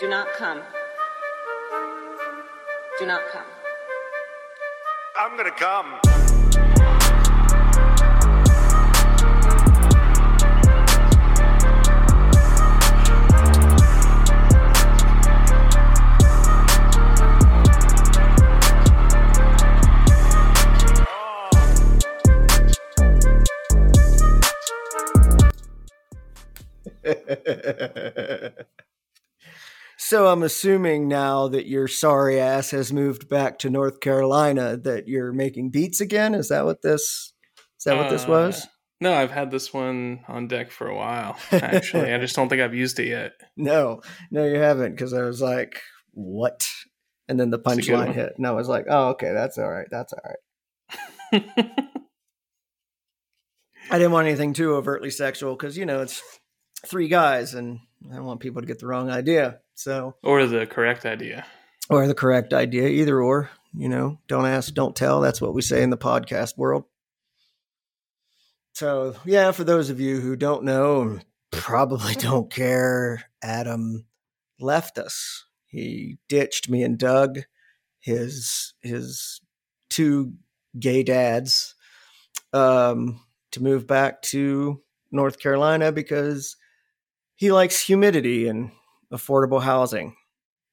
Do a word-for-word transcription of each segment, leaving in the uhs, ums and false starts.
Do not come. Do not come. I'm gonna come. So I'm assuming now that your sorry ass has moved back to North Carolina that you're making beats again. Is that what this is that what uh, this was? No, I've had this one on deck for a while, actually. I just don't think I've used it yet. No, no, you haven't, because I was like, what? And then the punchline hit. And I was like, oh, okay, that's all right. That's all right. I didn't want anything too overtly sexual because, you know, it's three guys and I don't want people to get the wrong idea. So, or the correct idea, or the correct idea, either or, you know, don't ask, don't tell. That's what we say in the podcast world. So, yeah, for those of you who don't know, probably don't care, Adam left us. He ditched me and Doug, his his two gay dads, um, to move back to North Carolina because he likes humidity and affordable housing.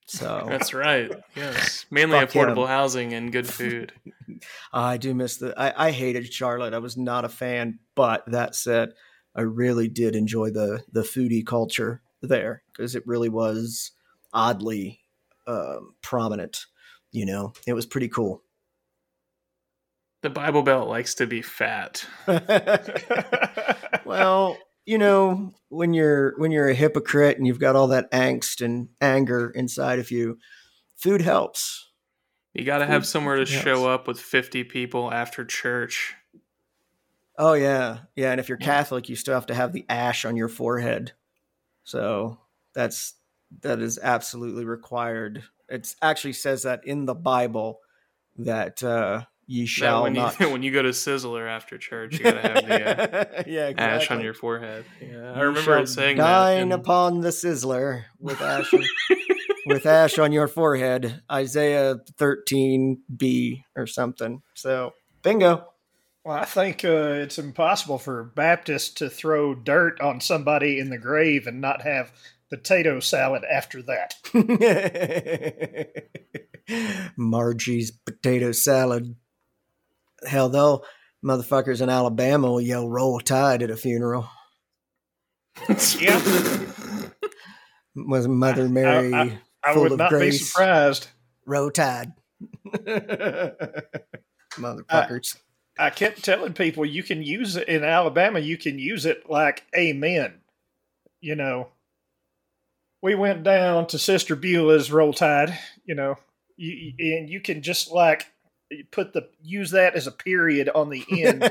So that's right. Yes. Mainly affordable him. housing and good food. I do miss the, I, I hated Charlotte. I was not a fan, but that said, I really did enjoy the, the foodie culture there because it really was oddly uh, prominent. You know, it was pretty cool. The Bible Belt likes to be fat. Well, you know, when you're when you're a hypocrite and you've got all that angst and anger inside of you, food helps. You got to have somewhere to show up with fifty people after church. Oh, yeah. Yeah. And if you're Catholic, you still have to have the ash on your forehead. So that's that is absolutely required. It actually says that in the Bible that uh Ye shall when not. You, when you go to Sizzler after church, you gotta have the uh, yeah, exactly. ash on your forehead. Yeah, I you remember it saying dine that. Dine upon the Sizzler with ash, on, with ash on your forehead, Isaiah thirteen b or something. So bingo. Well, I think uh, it's impossible for Baptists to throw dirt on somebody in the grave and not have potato salad after that. Margie's potato salad. Hell, though, motherfuckers in Alabama will yell "Roll Tide" at a funeral. Yep. Was Mother Mary I, I, I full would of not grace? Be surprised. Roll Tide, motherfuckers. I, I kept telling people you can use it in Alabama. You can use it like "Amen." You know, we went down to Sister Beulah's Roll Tide. You know, you, and you can just like. You put the use that as a period on the end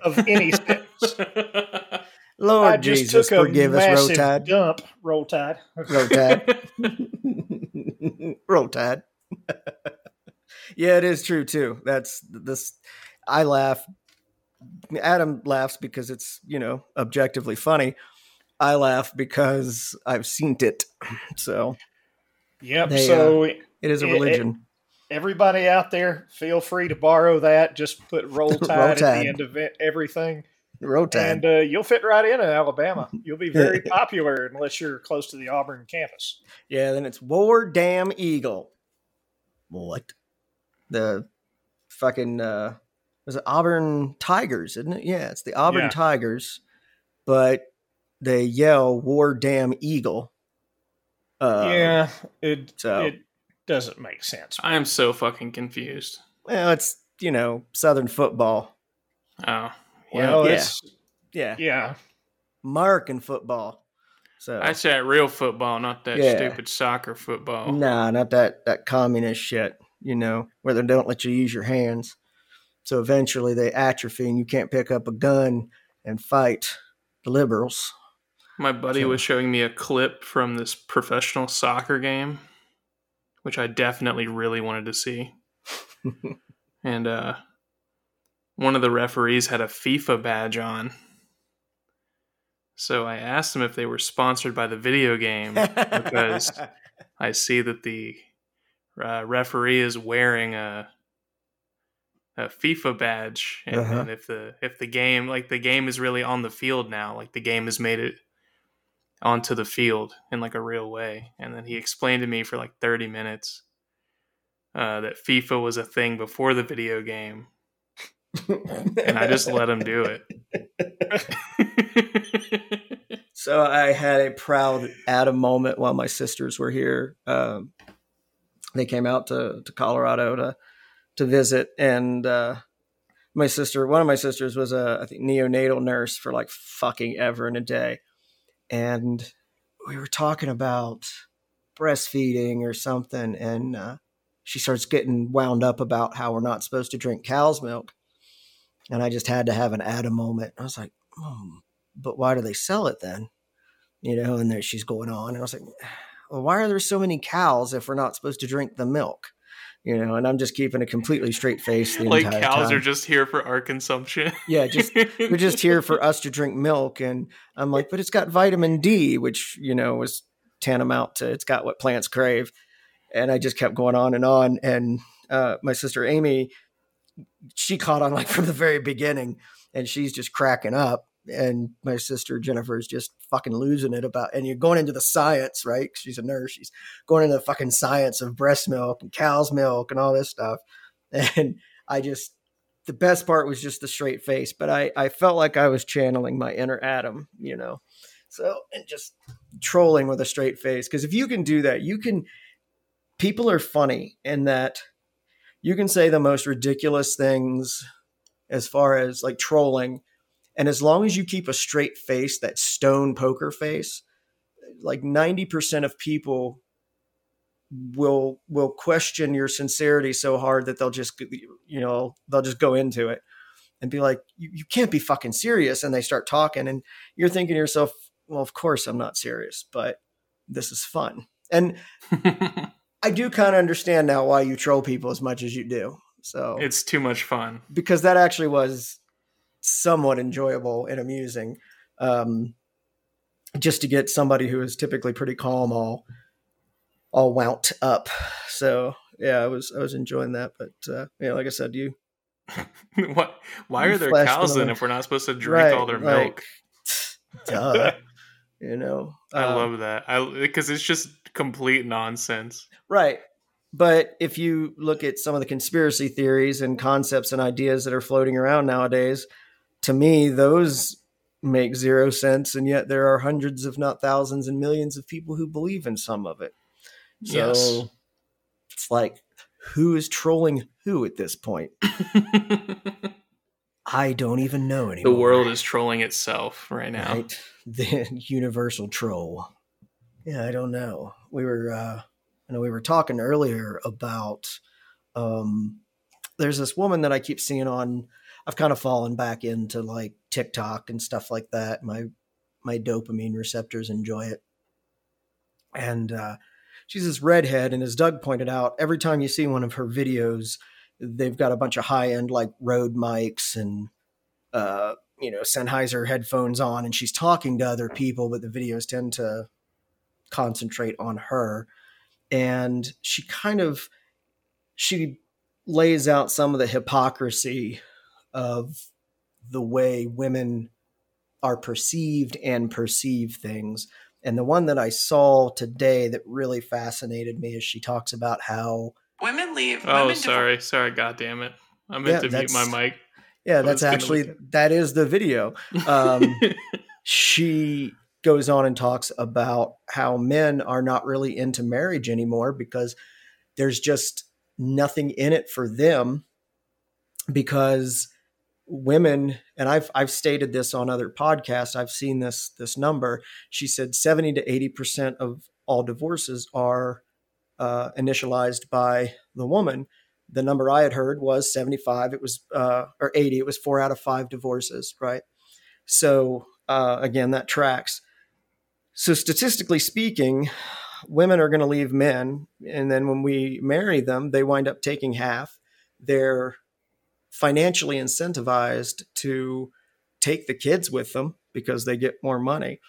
of any sentence. Lord I just Jesus, took a forgive massive us. Roll Tide. Dump. Roll Tide. Roll Tide. Roll Tide. Yeah, it is true too. That's this. I laugh. Adam laughs because it's, you know, objectively funny. I laugh because I've seen it. So. Yep. They, so uh, it is a religion. It, it, Everybody out there, feel free to borrow that. Just put Roll Tide, Roll Tide. At the end of it, everything. Roll Tide. And uh, you'll fit right in in Alabama. You'll be very popular unless you're close to the Auburn campus. Yeah, then it's War Damn Eagle. What? The fucking, uh, was it Auburn Tigers, isn't it? Yeah, it's the Auburn yeah. Tigers, but they yell War Damn Eagle. Uh, yeah, it... So. it doesn't make sense. I am so fucking confused. Well, it's, you know, Southern football. Oh. Well, yeah. It's, yeah. Yeah. American football. So that's that real football, not that yeah. stupid soccer football. Nah, not that, that communist shit, you know, where they don't let you use your hands. So eventually they atrophy and you can't pick up a gun and fight the liberals. My buddy so. was showing me a clip from this professional soccer game, which I definitely really wanted to see. And uh, one of the referees had a FIFA badge on. So I asked them if they were sponsored by the video game because I see that the uh, referee is wearing a a FIFA badge, and, uh-huh. and if the if the game like the game is really on the field now, like the game has made it onto the field in like a real way. And then he explained to me for like thirty minutes uh, that FIFA was a thing before the video game. And I just let him do it. So I had a proud Adam moment while my sisters were here. Um, they came out to, to Colorado to, to visit. And uh, my sister, one of my sisters was a I think neonatal nurse for like fucking ever and a day. And we were talking about breastfeeding or something. And uh, she starts getting wound up about how we're not supposed to drink cow's milk. And I just had to have an Adam moment. I was like, oh, but why do they sell it then? You know, and there she's going on. And I was like, well, why are there so many cows if we're not supposed to drink the milk? You know, and I'm just keeping a completely straight face the like entire time. Like cows are just here for our consumption. Yeah, just they're just here for us to drink milk. And I'm like, but it's got vitamin D, which, you know, was tantamount to it's got what plants crave. And I just kept going on and on. And uh, my sister Amy, she caught on like from the very beginning, and she's just cracking up. And my sister Jennifer's just fucking losing it about, and you're going into the science, right? She's a nurse. She's going into the fucking science of breast milk and cow's milk and all this stuff. And I just, the best part was just the straight face, but I, I felt like I was channeling my inner Adam, you know? So, and just trolling with a straight face. Cause if you can do that, you can, people are funny in that you can say the most ridiculous things as far as like trolling. And as long as you keep a straight face, that stone poker face, like ninety percent of people will will question your sincerity so hard that they'll just, you know, they'll just go into it and be like, you, you can't be fucking serious. And they start talking and you're thinking to yourself, well, of course I'm not serious, but this is fun. And I do kind of understand now why you troll people as much as you do. So it's too much fun, because that actually was somewhat enjoyable and amusing, um, just to get somebody who is typically pretty calm all all wound up. So yeah, I was I was enjoying that. But uh, yeah, like I said, you what? Why you are there cows then if we're not supposed to drink right, all their like, milk? Duh. You know, I um, love that. I because it's just complete nonsense, right? But if you look at some of the conspiracy theories and concepts and ideas that are floating around nowadays. To me, those make zero sense, and yet there are hundreds, if not thousands, and millions of people who believe in some of it. So yes. It's like, who is trolling who at this point? I don't even know anymore. The world is trolling itself right now. Right? The universal troll. Yeah, I don't know. We were, uh, I know we were talking earlier about. Um, there's this woman that I keep seeing on. I've kind of fallen back into like TikTok and stuff like that. My my dopamine receptors enjoy it. And uh, she's this redhead. And as Doug pointed out, every time you see one of her videos, they've got a bunch of high-end like Rode mics and, uh, you know, Sennheiser headphones on. And she's talking to other people, but the videos tend to concentrate on her. And she kind of, she lays out some of the hypocrisy of the way women are perceived and perceive things. And the one that I saw today that really fascinated me is she talks about how women leave. Oh, women sorry. Divorce. Sorry. God damn it. I meant yeah, to mute my mic. Yeah, that's actually, that is the video. Um, she goes on and talks about how men are not really into marriage anymore because there's just nothing in it for them, because women, and I've I've stated this on other podcasts, I've seen this this number. She said seventy to eighty percent of all divorces are uh, initialized by the woman. The number I had heard was seventy-five. It was uh, or eighty. It was four out of five divorces, right? So uh, again, that tracks. So statistically speaking, women are going to leave men, and then when we marry them, they wind up taking half. They're financially incentivized to take the kids with them because they get more money.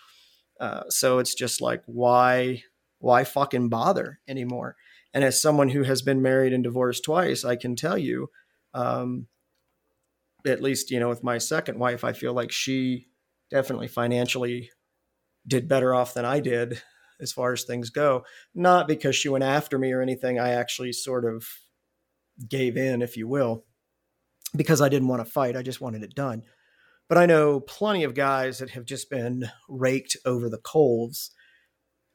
Uh, so it's just like, why why fucking bother anymore? And as someone who has been married and divorced twice, I can tell you, um, at least, you know, with my second wife, I feel like she definitely financially did better off than I did as far as things go. Not because she went after me or anything. I actually sort of gave in, if you will, because I didn't want to fight. I just wanted it done. But I know plenty of guys that have just been raked over the coals.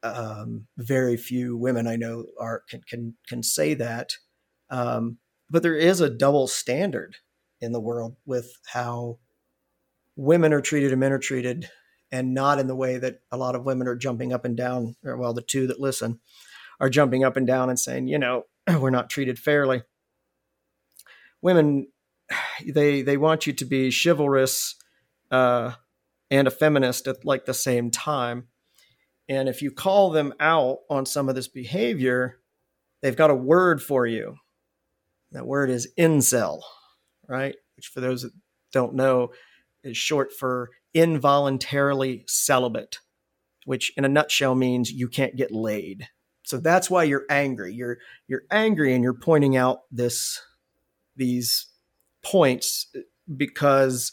Um, very few women I know are can can, can say that. Um, but there is a double standard in the world with how women are treated and men are treated, and not in the way that a lot of women are jumping up and down, or well, the two that listen are jumping up and down and saying, you know, we're not treated fairly. Women, they they want you to be chivalrous uh, and a feminist at like the same time. And if you call them out on some of this behavior, they've got a word for you. That word is incel, right? Which for those that don't know is short for involuntarily celibate, which in a nutshell means you can't get laid. So that's why you're angry. You're you're angry and you're pointing out this these points because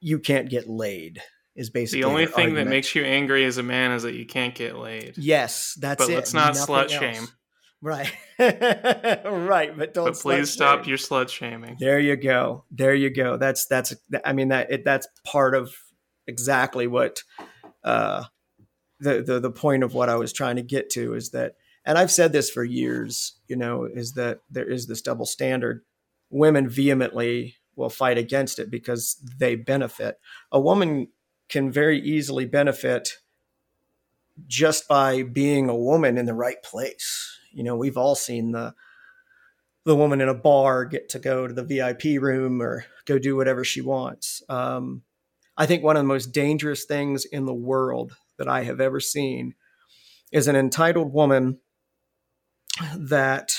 you can't get laid. Is basically the only thing argument that makes you angry as a man is that you can't get laid. Yes, that's but it. But let's not Nothing slut else. shame. Right. Right, but don't But please stop shame. your slut shaming. There you go. There you go. That's that's I mean that it, that's part of exactly what uh the, the the point of what I was trying to get to is that, and I've said this for years, you know, is that there is this double standard. Women vehemently will fight against it because they benefit. A woman can very easily benefit just by being a woman in the right place. You know, we've all seen the the woman in a bar get to go to the V I P room or go do whatever she wants. Um, I think one of the most dangerous things in the world that I have ever seen is an entitled woman that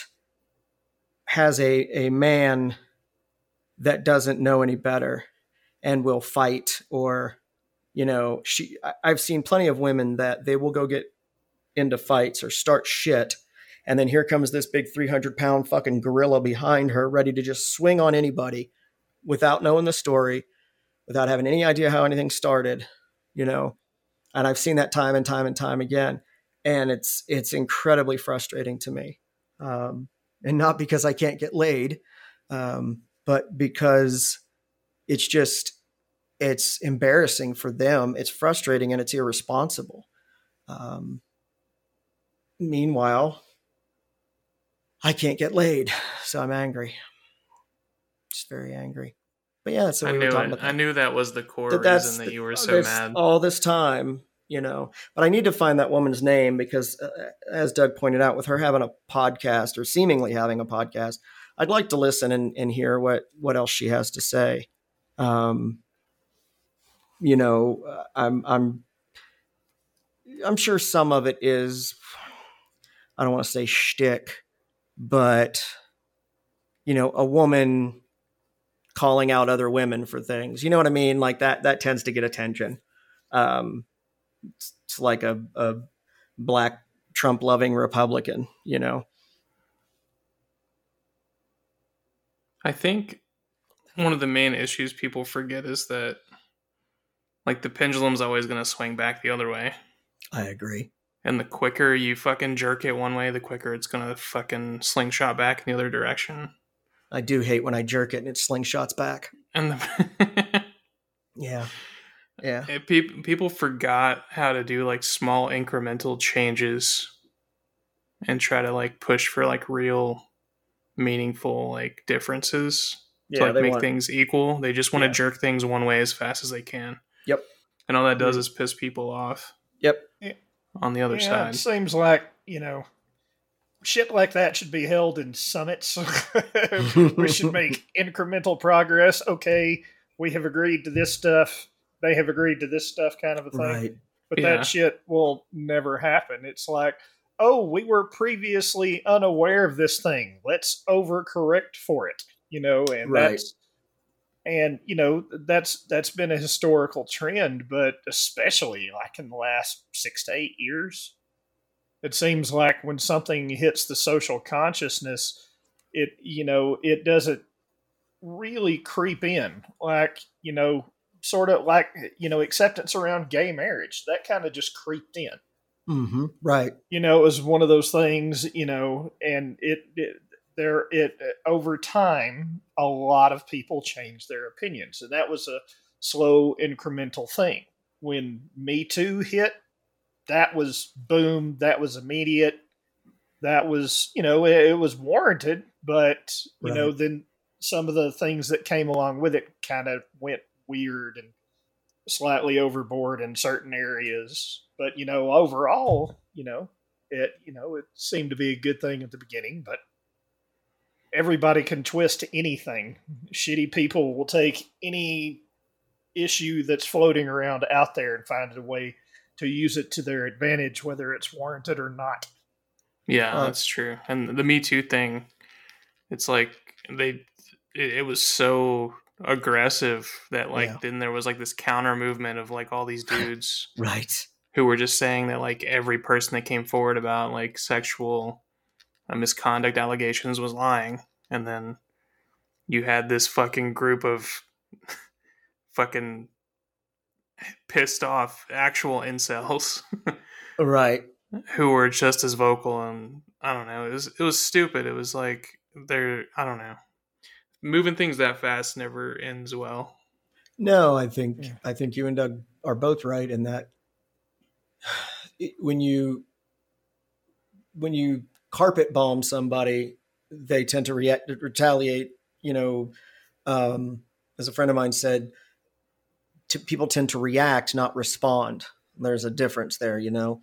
has a, a man that doesn't know any better and will fight or, you know, she, I've seen plenty of women that they will go get into fights or start shit. And then here comes this big three hundred pound fucking gorilla behind her, ready to just swing on anybody without knowing the story, without having any idea how anything started, you know? And I've seen that time and time and time again. And it's, it's incredibly frustrating to me. Um, and not because I can't get laid, um, but because it's just, it's embarrassing for them. It's frustrating and it's irresponsible. Um, meanwhile, I can't get laid, so I'm angry. Just very angry. But yeah, that's what I we knew were talking it. about. I knew that was the core that reason that the, you were so mad all this time, you know. But I need to find that woman's name because, uh, as Doug pointed out, with her having a podcast or seemingly having a podcast, I'd like to listen and, and hear what what else she has to say. Um, you know, I'm I'm I'm sure some of it is, I don't want to say shtick, but, you know, a woman calling out other women for things. You know what I mean? Like that, that tends to get attention. Um, it's, it's like a, a black Trump loving Republican, you know? I think one of the main issues people forget is that, like, the pendulum's always going to swing back the other way. I agree. And the quicker you fucking jerk it one way, the quicker it's going to fucking slingshot back in the other direction. I do hate when I jerk it and it slingshots back. And the yeah. Yeah. It, pe- people forgot how to do, like, small incremental changes and try to, like, push for, like, real meaningful, like, differences yeah, to, like, they make want... things equal. They just want yeah. to jerk things one way as fast as they can. Yep. And all that does is piss people off. Yep. On the other yeah, side. It seems like, you know, shit like that should be held in summits. We should make incremental progress. Okay, we have agreed to this stuff. They have agreed to this stuff kind of a thing. Right. But yeah. that shit will never happen. It's like, oh, we were previously unaware of this thing. Let's overcorrect for it. You know, and right. that's... And, you know, that's that's been a historical trend, but especially like in the last six to eight years. It seems like when something hits the social consciousness, it, you know, it doesn't really creep in, like, you know, sort of like, you know, acceptance around gay marriage, that kind of just creeped in. Mm-hmm, right. You know, it was one of those things, you know, and it, it there, it, over time, a lot of people changed their opinions. And that was a slow incremental thing. When Me Too hit, that was boom. That was immediate. That was, you know, it, it was warranted, but you right. know, then some of the things that came along with it kind of went weird and slightly overboard in certain areas. But, you know, overall, you know, it, you know, it seemed to be a good thing at the beginning, but everybody can twist anything. Shitty people will take any issue that's floating around out there and find a way to use it to their advantage, whether it's warranted or not. Yeah, uh, that's true. And the Me Too thing, it's like they, it, it was so aggressive that like, yeah. then there was like this counter movement of like all these dudes right. who were just saying that like every person that came forward about like sexual uh, misconduct allegations was lying. And then you had this fucking group of fucking pissed off actual incels right who were just as vocal, and I don't know, it was it was stupid. It was like they're I don't know moving things that fast never ends well. No, I think yeah. I think you and Doug are both right in that it, when you when you carpet bomb somebody, they tend to react retaliate, you know. Um as a friend of mine said, people tend to react, not respond. There's a difference there, you know?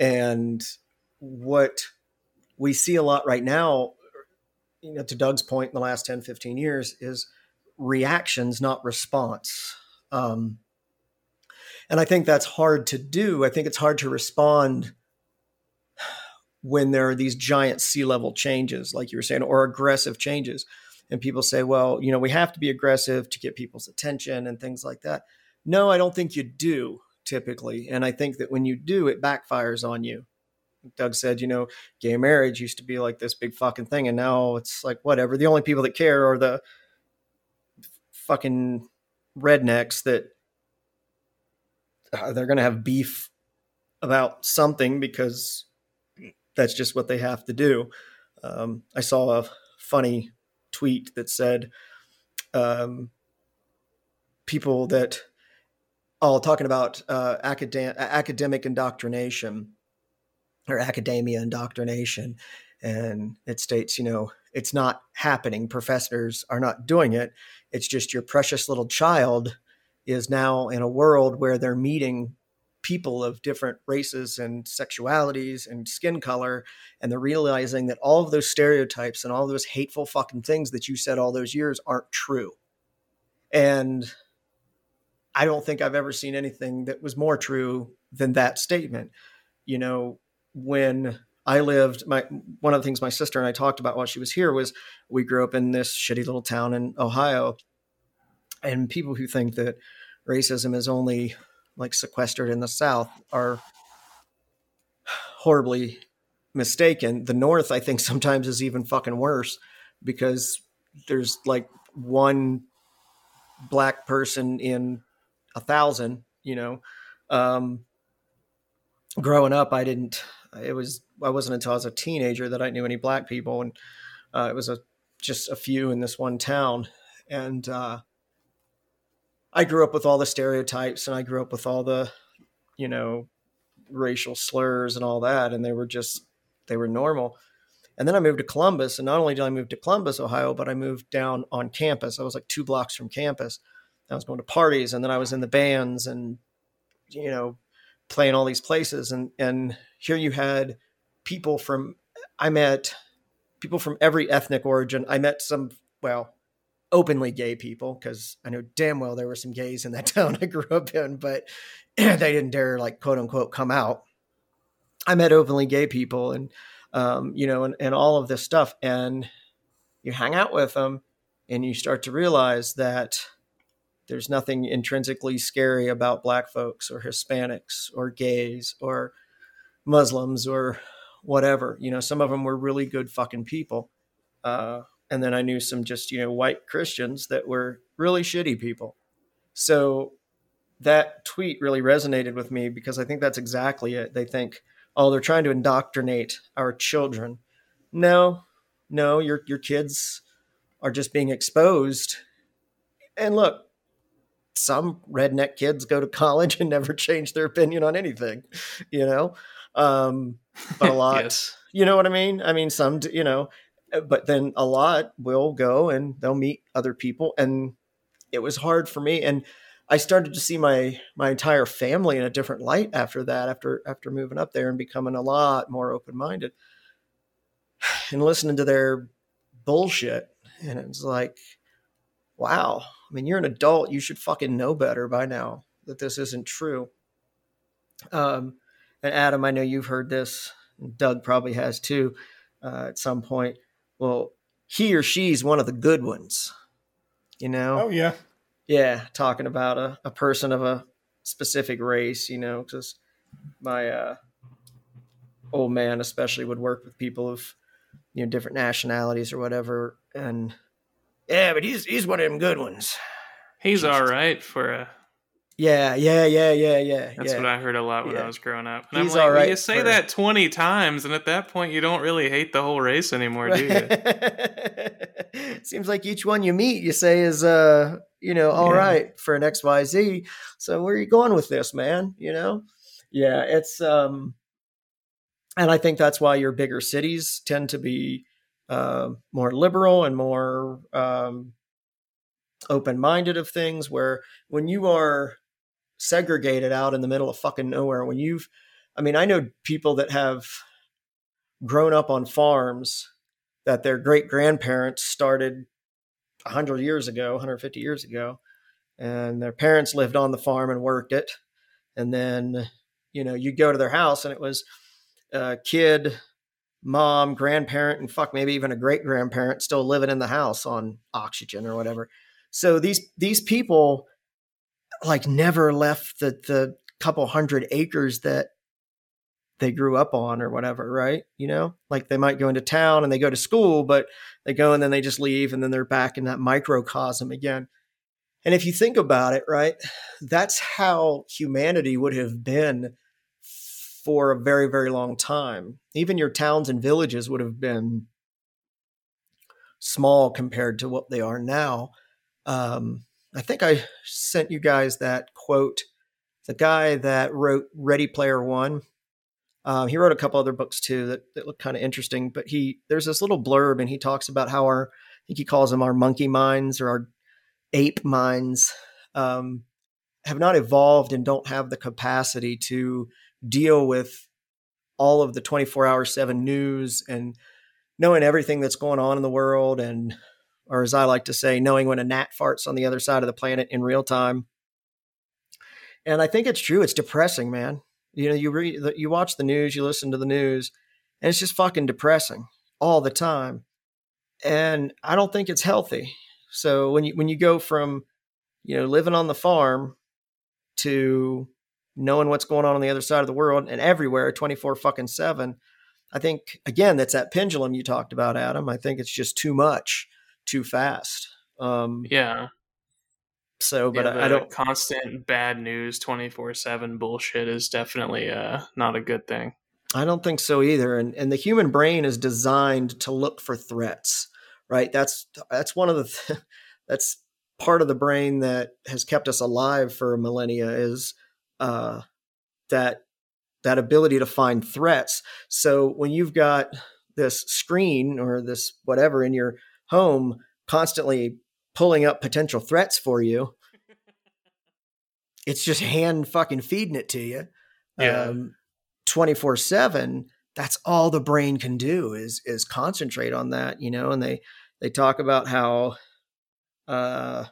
And what we see a lot right now, you know, to Doug's point, in the last ten, fifteen years is reactions, not response. Um, and I think that's hard to do. I think it's hard to respond when there are these giant sea level changes, like you were saying, or aggressive changes. And people say, well, you know, we have to be aggressive to get people's attention and things like that. No, I don't think you do typically. And I think that when you do, it backfires on you. Doug said, you know, gay marriage used to be like this big fucking thing. And now it's like, whatever. The only people that care are the fucking rednecks that uh, they're going to have beef about something because that's just what they have to do. Um, I saw a funny tweet that said, um, people that all talking about uh, academic, academic indoctrination or academia indoctrination. And it states, you know, it's not happening. Professors are not doing it. It's just your precious little child is now in a world where they're meeting people of different races and sexualities and skin color. And they're realizing that all of those stereotypes and all those hateful fucking things that you said all those years aren't true. And I don't think I've ever seen anything that was more true than that statement. You know, when I lived, my, one of the things my sister and I talked about while she was here was we grew up in this shitty little town in Ohio, and people who think that racism is only like sequestered in the South are horribly mistaken. The North, I think sometimes is even fucking worse because there's like one black person in a thousand, you know. Um, growing up, I didn't, it was, I wasn't until I was a teenager that I knew any black people. And uh, it was a, just a few in this one town. And, uh, I grew up with all the stereotypes and I grew up with all the, you know, racial slurs and all that. And they were just, they were normal. And then I moved to Columbus. And not only did I move to Columbus, Ohio, but I moved down on campus. I was like two blocks from campus. I was going to parties and then I was in the bands and, you know, playing all these places. And, and here you had people from, I met people from every ethnic origin. I met some, well, openly gay people, because I know damn well there were some gays in that town I grew up in, but they didn't dare like quote unquote come out. I met openly gay people and, um, you know, and, and all of this stuff. And you hang out with them and you start to realize that there's nothing intrinsically scary about black folks or Hispanics or gays or Muslims or whatever, you know, some of them were really good fucking people. Uh, and then I knew some just, you know, white Christians that were really shitty people. So that tweet really resonated with me because I think that's exactly it. They think, oh, they're trying to indoctrinate our children. No, no, your, your kids are just being exposed. And look, some redneck kids go to college and never change their opinion on anything, you know, um, but a lot, yes. You know what I mean? I mean, some, you know, but then a lot will go and they'll meet other people. And it was hard for me. And I started to see my, my entire family in a different light after that, after, after moving up there and becoming a lot more open-minded and listening to their bullshit. And it was like, wow. I mean, you're an adult. You should fucking know better by now that this isn't true. Um, and Adam, I know you've heard this. And Doug probably has too uh, at some point. Well, he or she's one of the good ones, you know? Oh, yeah. Yeah. Talking about a, a person of a specific race, you know, because my uh, old man especially would work with people of, you know, different nationalities or whatever. And yeah, but he's he's one of them good ones. He's all right for a. Yeah, yeah, yeah, yeah, yeah. That's yeah. what I heard a lot when yeah. I was growing up. And he's I'm like, all right well, you say for... that twenty times, and at that point, you don't really hate the whole race anymore, do you? Seems like each one you meet, you say is, uh, you know, all yeah. right for an X, Y, Z. So where are you going with this, man? You know, yeah, it's um, and I think that's why your bigger cities tend to be. Uh, more liberal and more um, open-minded of things, where when you are segregated out in the middle of fucking nowhere, when you've, I mean, I know people that have grown up on farms that their great-grandparents started one hundred years ago, one hundred fifty years ago, and their parents lived on the farm and worked it. And then, you know, you go to their house and it was a kid, mom, grandparent, and fuck, maybe even a great grandparent still living in the house on oxygen or whatever. So these, these people like never left the, the couple hundred acres that they grew up on or whatever. Right. You know, like they might go into town and they go to school, but they go and then they just leave and then they're back in that microcosm again. And if you think about it, right, that's how humanity would have been for a very, very long time. Even your towns and villages would have been small compared to what they are now. Um, I think I sent you guys that quote. The guy that wrote Ready Player One, uh, he wrote a couple other books too that, that look kind of interesting, but he there's this little blurb and he talks about how our, I think he calls them our monkey minds or our ape minds, um, have not evolved and don't have the capacity to deal with all of the twenty-four hour seven news and knowing everything that's going on in the world. And, or as I like to say, knowing when a gnat farts on the other side of the planet in real time. And I think it's true. It's depressing, man. You know, you read, you watch the news, you listen to the news, and it's just fucking depressing all the time. And I don't think it's healthy. So when you, when you go from, you know, living on the farm to knowing what's going on on the other side of the world and everywhere twenty-four fucking seven. I think, again, that's that pendulum you talked about, Adam. I think it's just too much, too fast. Um, yeah. So, but yeah, I, I don't constant bad news, twenty-four seven bullshit is definitely uh, not a good thing. I don't think so either. And and the human brain is designed to look for threats, right? That's, that's one of the, th- that's part of the brain that has kept us alive for millennia is, Uh, that that ability to find threats. So when you've got this screen or this whatever in your home constantly pulling up potential threats for you, it's just hand fucking feeding it to you. Yeah. Um, twenty-four seven, that's all the brain can do is is concentrate on that, you know, and they, they talk about how uh,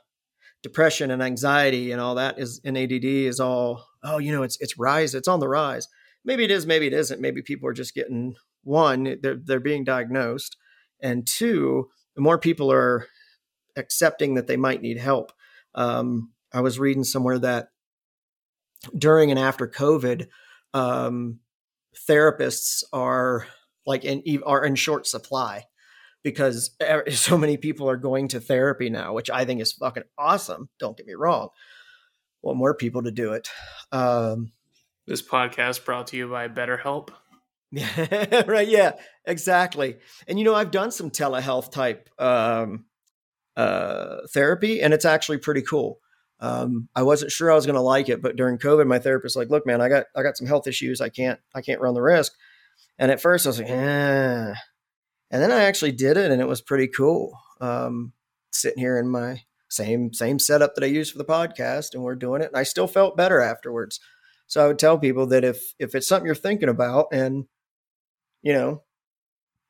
depression and anxiety and all that is in A D D is all... oh, you know, it's, it's rise. It's on the rise. Maybe it is. Maybe it isn't. Maybe people are just getting one, they're, they're being diagnosed. And two, the more people are accepting that they might need help. Um, I was reading somewhere that during and after COVID, um, therapists are like in, are in short supply because so many people are going to therapy now, which I think is fucking awesome. Don't get me wrong. Want more people to do it. Um, this podcast brought to you by BetterHelp. Yeah, right. Yeah, exactly. And, you know, I've done some telehealth type um, uh, therapy, and it's actually pretty cool. Um, I wasn't sure I was going to like it, but during COVID, my therapist was like, look, man, I got, I got some health issues. I can't, I can't run the risk. And at first I was like, eh. And then I actually did it and it was pretty cool. Um, sitting here in my same, same setup that I use for the podcast, and we're doing it. And I still felt better afterwards. So I would tell people that if, if it's something you're thinking about, and, you know,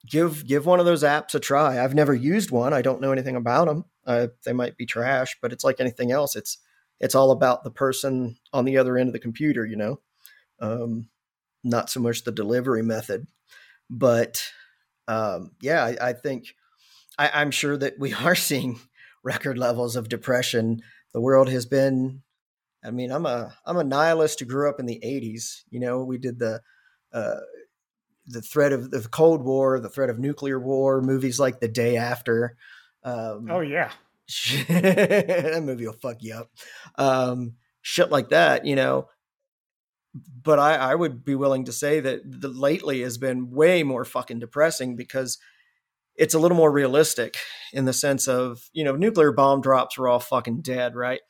give, give one of those apps a try. I've never used one. I don't know anything about them. Uh, they might be trash, but it's like anything else. It's, it's all about the person on the other end of the computer, you know, um, not so much the delivery method, but, um, yeah, I, I think I, I'm sure that we are seeing record levels of depression. The world has been, I mean, I'm a, I'm a nihilist who grew up in the eighties. You know, we did the, uh, the threat of the Cold War, the threat of nuclear war, movies like The Day After, Um, oh yeah. That movie will fuck you up. Um, shit like that, you know, but I, I would be willing to say that the lately has been way more fucking depressing because it's a little more realistic in the sense of, you know, nuclear bomb drops were all fucking dead. Right.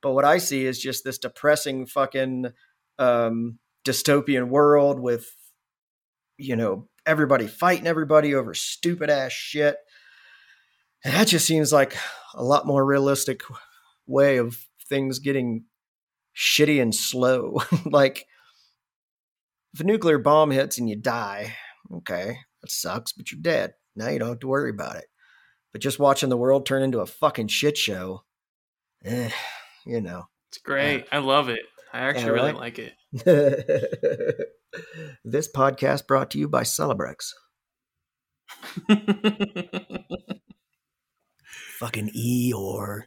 But what I see is just this depressing fucking, um, dystopian world with, you know, everybody fighting everybody over stupid ass shit. And that just seems like a lot more realistic way of things getting shitty and slow. Like, if a nuclear bomb hits and you die, okay, that sucks, but you're dead. Now you don't have to worry about it. But just watching the world turn into a fucking shit show, eh, you know. It's great. Uh, I love it. I actually really right? like it. This podcast brought to you by Celebrex. Fucking Eeyore.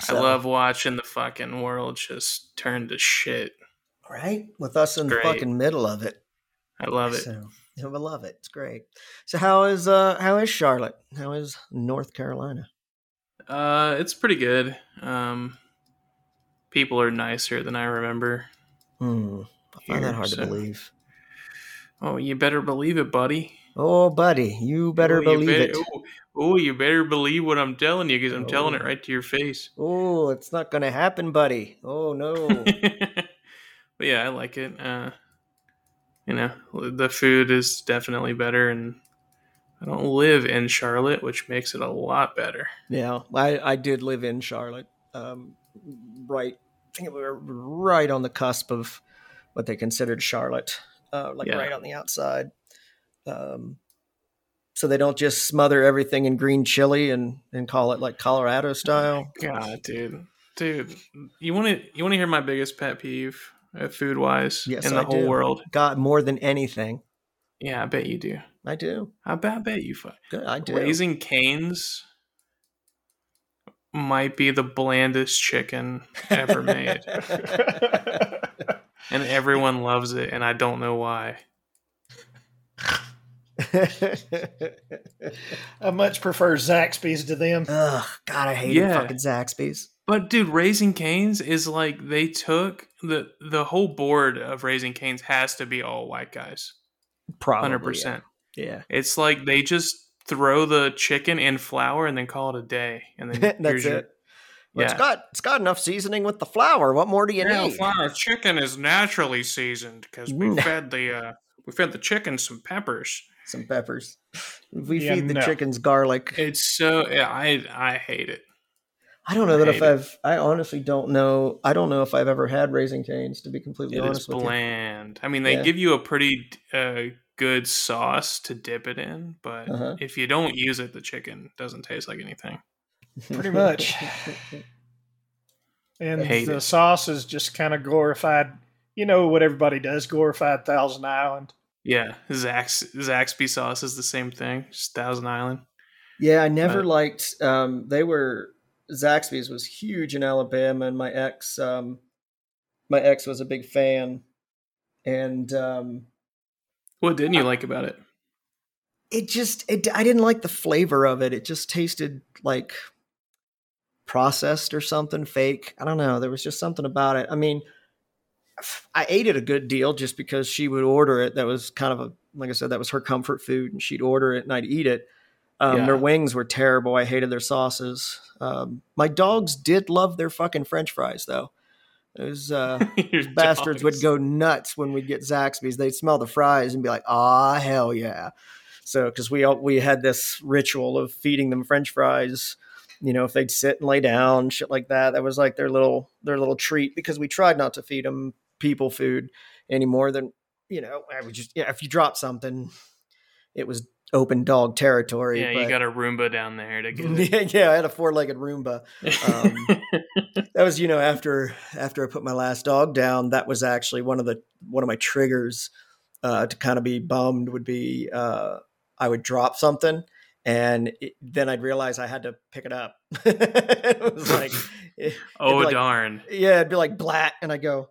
So, I love watching the fucking world just turn to shit. Right? With us in great. The fucking middle of it. I love it. So, I love it. It's great. So how is uh how is Charlotte? How is North Carolina? Uh it's pretty good. Um people are nicer than I remember. Hmm. I find here, that hard so. to believe. Oh, you better believe it, buddy. Oh, buddy, you better oh, believe you bet- it. Oh, oh, you better believe what I'm telling you, because I'm oh. telling it right to your face. Oh, it's not going to happen, buddy. Oh, no. But yeah, I like it. Uh, you know, the food is definitely better, and I don't live in Charlotte, which makes it a lot better. Yeah, I, I did live in Charlotte. Um, right, I think we were right on the cusp of what they considered Charlotte, uh, like yeah. right on the outside. Um, so they don't just smother everything in green chili and, and call it like Colorado style. God, dude, dude, you want to, you want to hear my biggest pet peeve uh, food wise yes, in the I whole do. world? God, more than anything. Yeah, I bet you do. I do. I bet, I bet you fuck. Good, I do. Raising Cane's might be the blandest chicken ever made. And everyone loves it. And I don't know why. I much prefer Zaxby's to them. Ugh, God, I hate yeah. fucking Zaxby's. But dude, Raising Cane's is like they took the the whole board of Raising Cane's has to be all white guys. Probably one hundred percent. Yeah. yeah. It's like they just throw the chicken in flour and then call it a day, and then that's your, it. Well, yeah. It's got it's got enough seasoning with the flour. What more do you yeah, need? Flour. Chicken is naturally seasoned because we fed the uh, we fed the chicken some peppers. Some peppers. If we yeah, feed the no. chickens garlic. It's so yeah, I I hate it. I don't know I that if I've it. I honestly don't know. I don't know if I've ever had Raising Cane's, to be completely it honest with you. It's bland. I mean, they yeah. give you a pretty uh, good sauce to dip it in, but uh-huh. if you don't use it, the chicken doesn't taste like anything. Pretty much. And the it. sauce is just kind of glorified. You know what everybody does? Glorified Thousand Island. Yeah, Zax Zaxby sauce is the same thing. Just Thousand Island. Yeah, I never uh, liked. Um, they were Zaxby's was huge in Alabama, and my ex, um, my ex was a big fan. And um, what didn't you I, like about it? it just, it, I didn't like the flavor of it. It just tasted like processed or something fake. I don't know. There was just something about it. I mean, I ate it a good deal just because she would order it. That was kind of a, like I said, that was her comfort food, and she'd order it and I'd eat it. Um, yeah. Their wings were terrible. I hated their sauces. Um, my dogs did love their fucking French fries, though. Those uh, bastards dogs. would go nuts when we'd get Zaxby's. They'd smell the fries and be like, "Ah, hell yeah!" So, because we all, we had this ritual of feeding them French fries. You know, if they'd sit and lay down, shit like that. That was like their little their little treat, because we tried not to feed them people food any more than, you know. I would just yeah, if you drop something, it was open dog territory. Yeah, but you got a Roomba down there to get it. Yeah, I had a four-legged Roomba. Um, that was, you know, after after I put my last dog down, that was actually one of the one of my triggers uh, to kind of be bummed would be uh, I would drop something, and it, then I'd realize I had to pick it up. It was like, it, oh, like, darn. Yeah, it'd be like blat, and I'd go,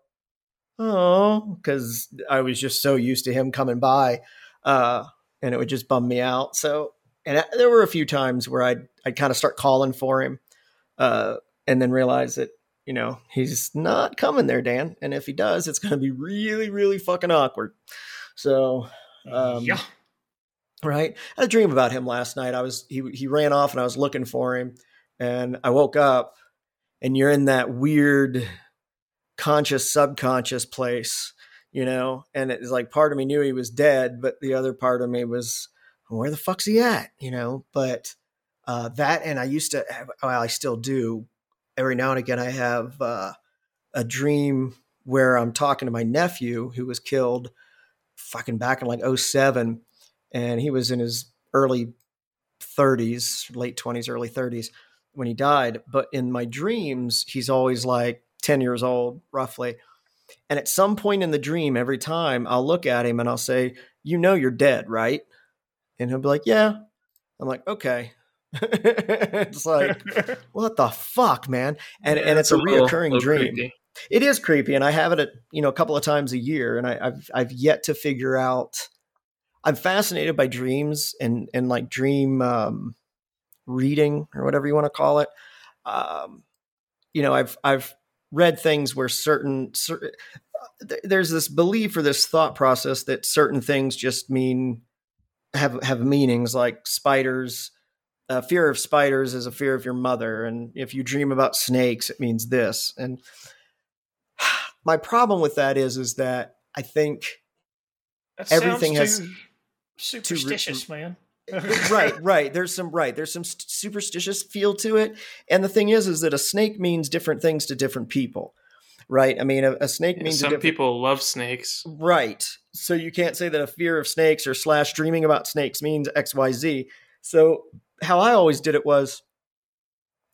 oh, because I was just so used to him coming by. Uh, And it would just bum me out. So, and I, there were a few times where I'd, I'd kind of start calling for him uh, and then realize that, you know, he's not coming there, Dan. And if he does, it's going to be really, really fucking awkward. So, um, yeah. Right. I had a dream about him last night. I was, he, he ran off and I was looking for him, and I woke up, and you're in that weird conscious, subconscious place, you know, and it's like part of me knew he was dead, but the other part of me was, where the fuck's he at? You know, but uh, that, and I used to, well, I still do every now and again. I have uh, a dream where I'm talking to my nephew who was killed fucking back in like oh seven. And he was in his early thirties, late twenties, early thirties when he died. But in my dreams, he's always like ten years old, roughly. And at some point in the dream, every time I'll look at him and I'll say, you know, you're dead, right? And he'll be like, yeah. I'm like, okay. It's like, what the fuck, man? And yeah, and it's a reoccurring dream. Creepy. It is creepy. And I have it, at, you know, a couple of times a year. And I, I've, I've yet to figure out, I'm fascinated by dreams and, and like dream um, reading or whatever you want to call it. Um, you know, I've, I've, read things where certain, certain there's this belief or this thought process that certain things just mean have, have meanings, like spiders. Uh, fear of spiders is a fear of your mother. And if you dream about snakes, it means this. And my problem with that is, is that I think that everything has too superstitious, too, man. right, right. There's some, right. There's some st- superstitious feel to it. And the thing is, is that a snake means different things to different people, right? I mean, a, a snake yeah, means some different... people love snakes, right? So you can't say that a fear of snakes or slash dreaming about snakes means X, Y, Z. So how I always did it was,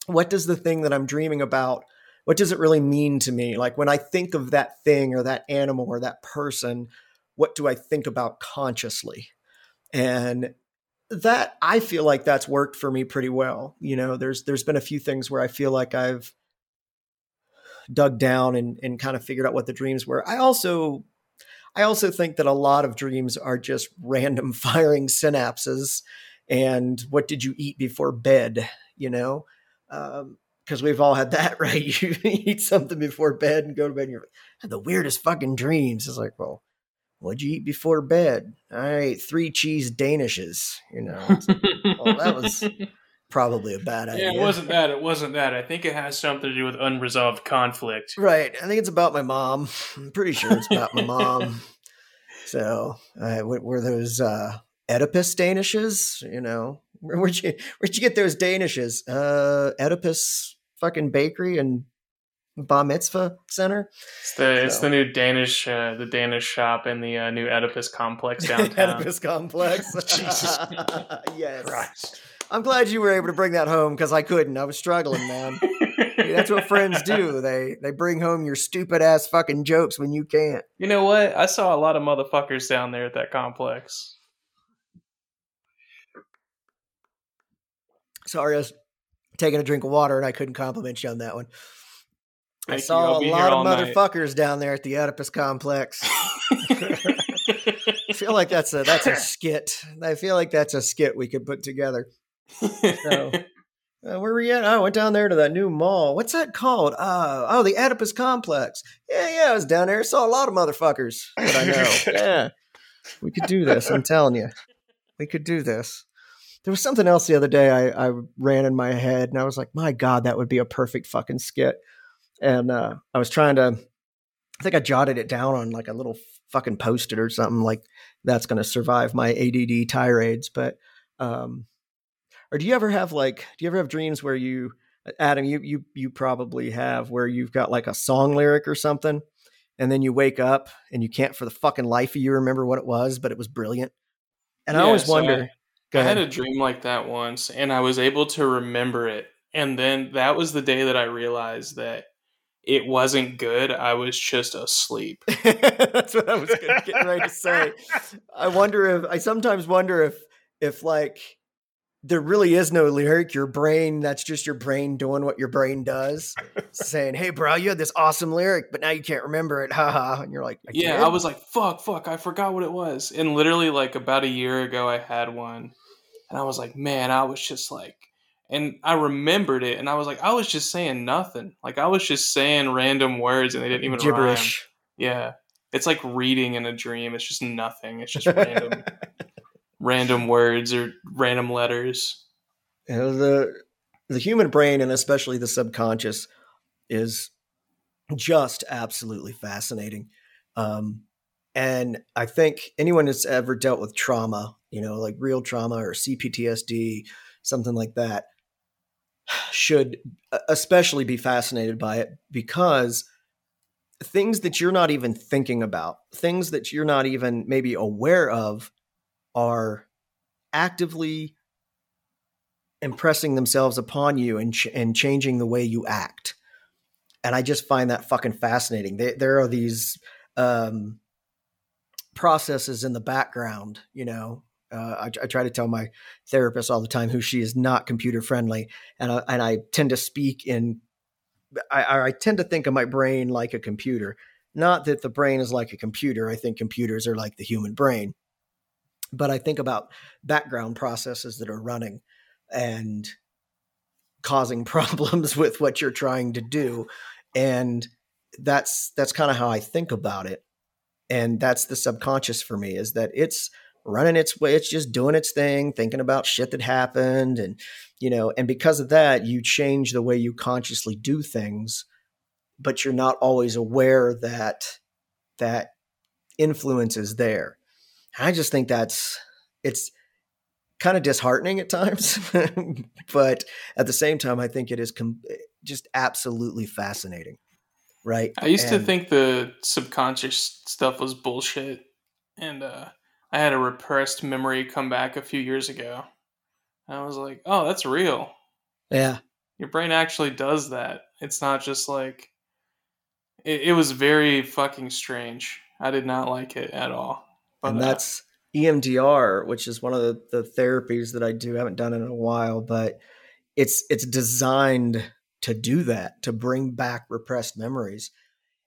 what does the thing that I'm dreaming about, what does it really mean to me? Like when I think of that thing or that animal or that person, what do I think about consciously? And that I feel like that's worked for me pretty well. You know, there's, there's been a few things where I feel like I've dug down and, and kind of figured out what the dreams were. I also, I also think that a lot of dreams are just random firing synapses and what did you eat before bed? You know, um, cause we've all had that, right? You eat something before bed and go to bed and you're like, I had the weirdest fucking dreams. It's like, well, what'd you eat before bed? I ate three cheese Danishes. You know, like, well, that was probably a bad idea. Yeah, it wasn't that. It wasn't that. I think it has something to do with unresolved conflict. Right. I think it's about my mom. I'm pretty sure it's about my mom. So, uh, were those uh, Oedipus Danishes? You know, where'd you where'd you get those Danishes? Uh, Oedipus fucking bakery and Bar Mitzvah Center. It's the, so. it's the new Danish, uh, the Danish shop in the uh, new Oedipus complex downtown. Oedipus complex. Jesus. Yes. Christ. I'm glad you were able to bring that home, because I couldn't. I was struggling, man. Dude, that's what friends do. They they bring home your stupid ass fucking jokes when you can't. You know what? I saw a lot of motherfuckers down there at that complex. Sorry, I was taking a drink of water and I couldn't compliment you on that one. Thank I saw a lot of motherfuckers night. down there at the Oedipus complex. I feel like that's a that's a skit. I feel like that's a skit we could put together. So, uh, where were we at? Oh, I went down there to that new mall. What's that called? Uh, oh, the Oedipus Complex. Yeah, yeah, I was down there. Saw a lot of motherfuckers that I know. Yeah, we could do this. I'm telling you, we could do this. There was something else the other day I, I ran in my head, and I was like, my God, that would be a perfect fucking skit. And uh, I was trying to, I think I jotted it down on like a little fucking post-it or something, like that's going to survive my A D D tirades. But, um, or do you ever have like, do you ever have dreams where you, Adam, you, you, you probably have, where you've got like a song lyric or something, and then you wake up and you can't for the fucking life of you remember what it was, but it was brilliant. And yeah, I always so wonder. I, I had a dream like that once, and I was able to remember it. And then that was the day that I realized that it wasn't good. I was just asleep. That's what I was gonna, getting ready to say. I wonder if I sometimes wonder if, if like there really is no lyric. Your brain, that's just your brain doing what your brain does, saying, "Hey, bro, you had this awesome lyric, but now you can't remember it." Ha ha. And you're like, I "Yeah." Can't. I was like, "Fuck, fuck, I forgot what it was." And literally, like about a year ago, I had one, and I was like, "Man, I was just like." And I remembered it, and I was like, I was just saying nothing. Like, I was just saying random words, and they didn't even gibberish. Rhyme. Yeah. It's like reading in a dream. It's just nothing. It's just random random words or random letters. You know, the the human brain, and especially the subconscious, is just absolutely fascinating. Um, and I think anyone that's ever dealt with trauma, you know, like real trauma or C P T S D, something like that, should especially be fascinated by it, because things that you're not even thinking about, things that you're not even maybe aware of, are actively impressing themselves upon you and ch- and changing the way you act. And I just find that fucking fascinating. They, there are these um, processes in the background, you know. Uh, I, I try to tell my therapist all the time, who she is not computer friendly. And I, and I tend to speak in, I, I tend to think of my brain like a computer. Not that the brain is like a computer. I think computers are like the human brain, but I think about background processes that are running and causing problems with what you're trying to do. And that's, that's kind of how I think about it. And that's the subconscious for me, is that it's running its way. It's just doing its thing, thinking about shit that happened. And, you know, and because of that, you change the way you consciously do things, but you're not always aware that that influence is there. And I just think that's, it's kind of disheartening at times, but at the same time, I think it is com- just absolutely fascinating. Right. I used and, to think the subconscious stuff was bullshit. And, uh, I had a repressed memory come back a few years ago. And I was like, oh, that's real. Yeah. Your brain actually does that. It's not just like, it, it was very fucking strange. I did not like it at all. But, and that's uh, E M D R, which is one of the, the therapies that I do. I haven't done it in a while, but it's, it's designed to do that, to bring back repressed memories.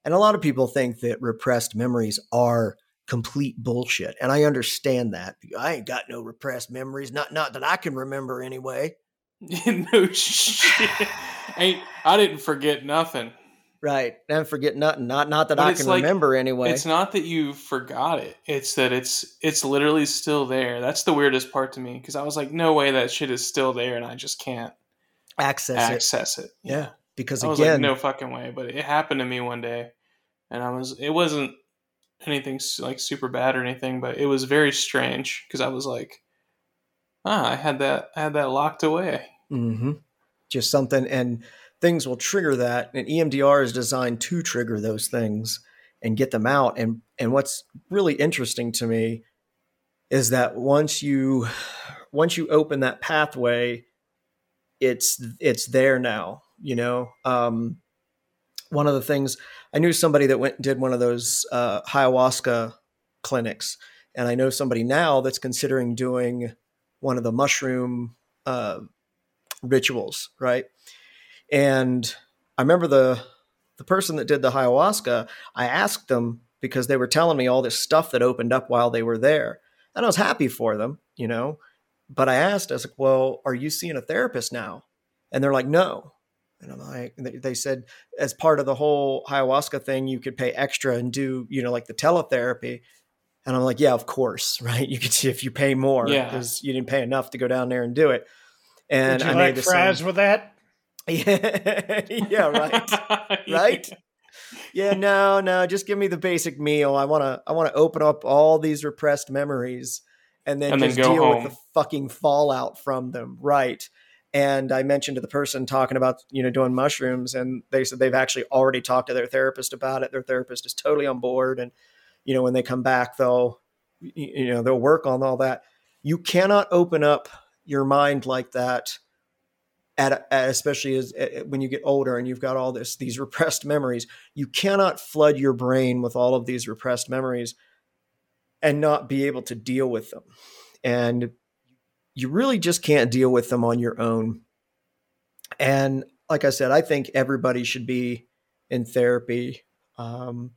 And a lot of people think that repressed memories are complete bullshit. And I understand that. I ain't got no repressed memories. Not, not that I can remember anyway. No shit. ain't, I didn't forget nothing. Right. I didn't forget nothing. Not, not that but I can like, remember anyway. It's not that you forgot it. It's that it's, it's literally still there. That's the weirdest part to me. Cause I was like, no way that shit is still there. And I just can't access, access it. it. Yeah. Because I was again, like, no fucking way, but it happened to me one day, and I was, it wasn't anything like super bad or anything, but it was very strange because I was like, ah, I had that, I had that locked away. Mm-hmm. Just something, and things will trigger that. And E M D R is designed to trigger those things and get them out. And, and what's really interesting to me is that once you, once you open that pathway, it's, it's there now, you know? Um, One of the things, I knew somebody that went and did one of those uh, ayahuasca clinics, and I know somebody now that's considering doing one of the mushroom uh, rituals, right? And I remember the the person that did the ayahuasca, I asked them, because they were telling me all this stuff that opened up while they were there. And I was happy for them, you know, but I asked, I was like, well, are you seeing a therapist now? And they're like, no. And I'm like, they said, as part of the whole ayahuasca thing, you could pay extra and do, you know, like the teletherapy. And I'm like, yeah, of course. Right. You could see if you pay more because yeah. you didn't pay enough to go down there and do it. And Would you I like made fries same. with that? Yeah. yeah. Right. right. Yeah. No, no. Just give me the basic meal. I want to, I want to open up all these repressed memories and then and just then deal home. with the fucking fallout from them. Right. And I mentioned to the person talking about, you know, doing mushrooms, and they said they've actually already talked to their therapist about it. Their therapist is totally on board. And, you know, when they come back, they'll, you know, they'll work on all that. You cannot open up your mind like that at, at especially as at, when you get older and you've got all this, these repressed memories. You cannot flood your brain with all of these repressed memories and not be able to deal with them. And you really just can't deal with them on your own. And like I said, I think everybody should be in therapy. Um,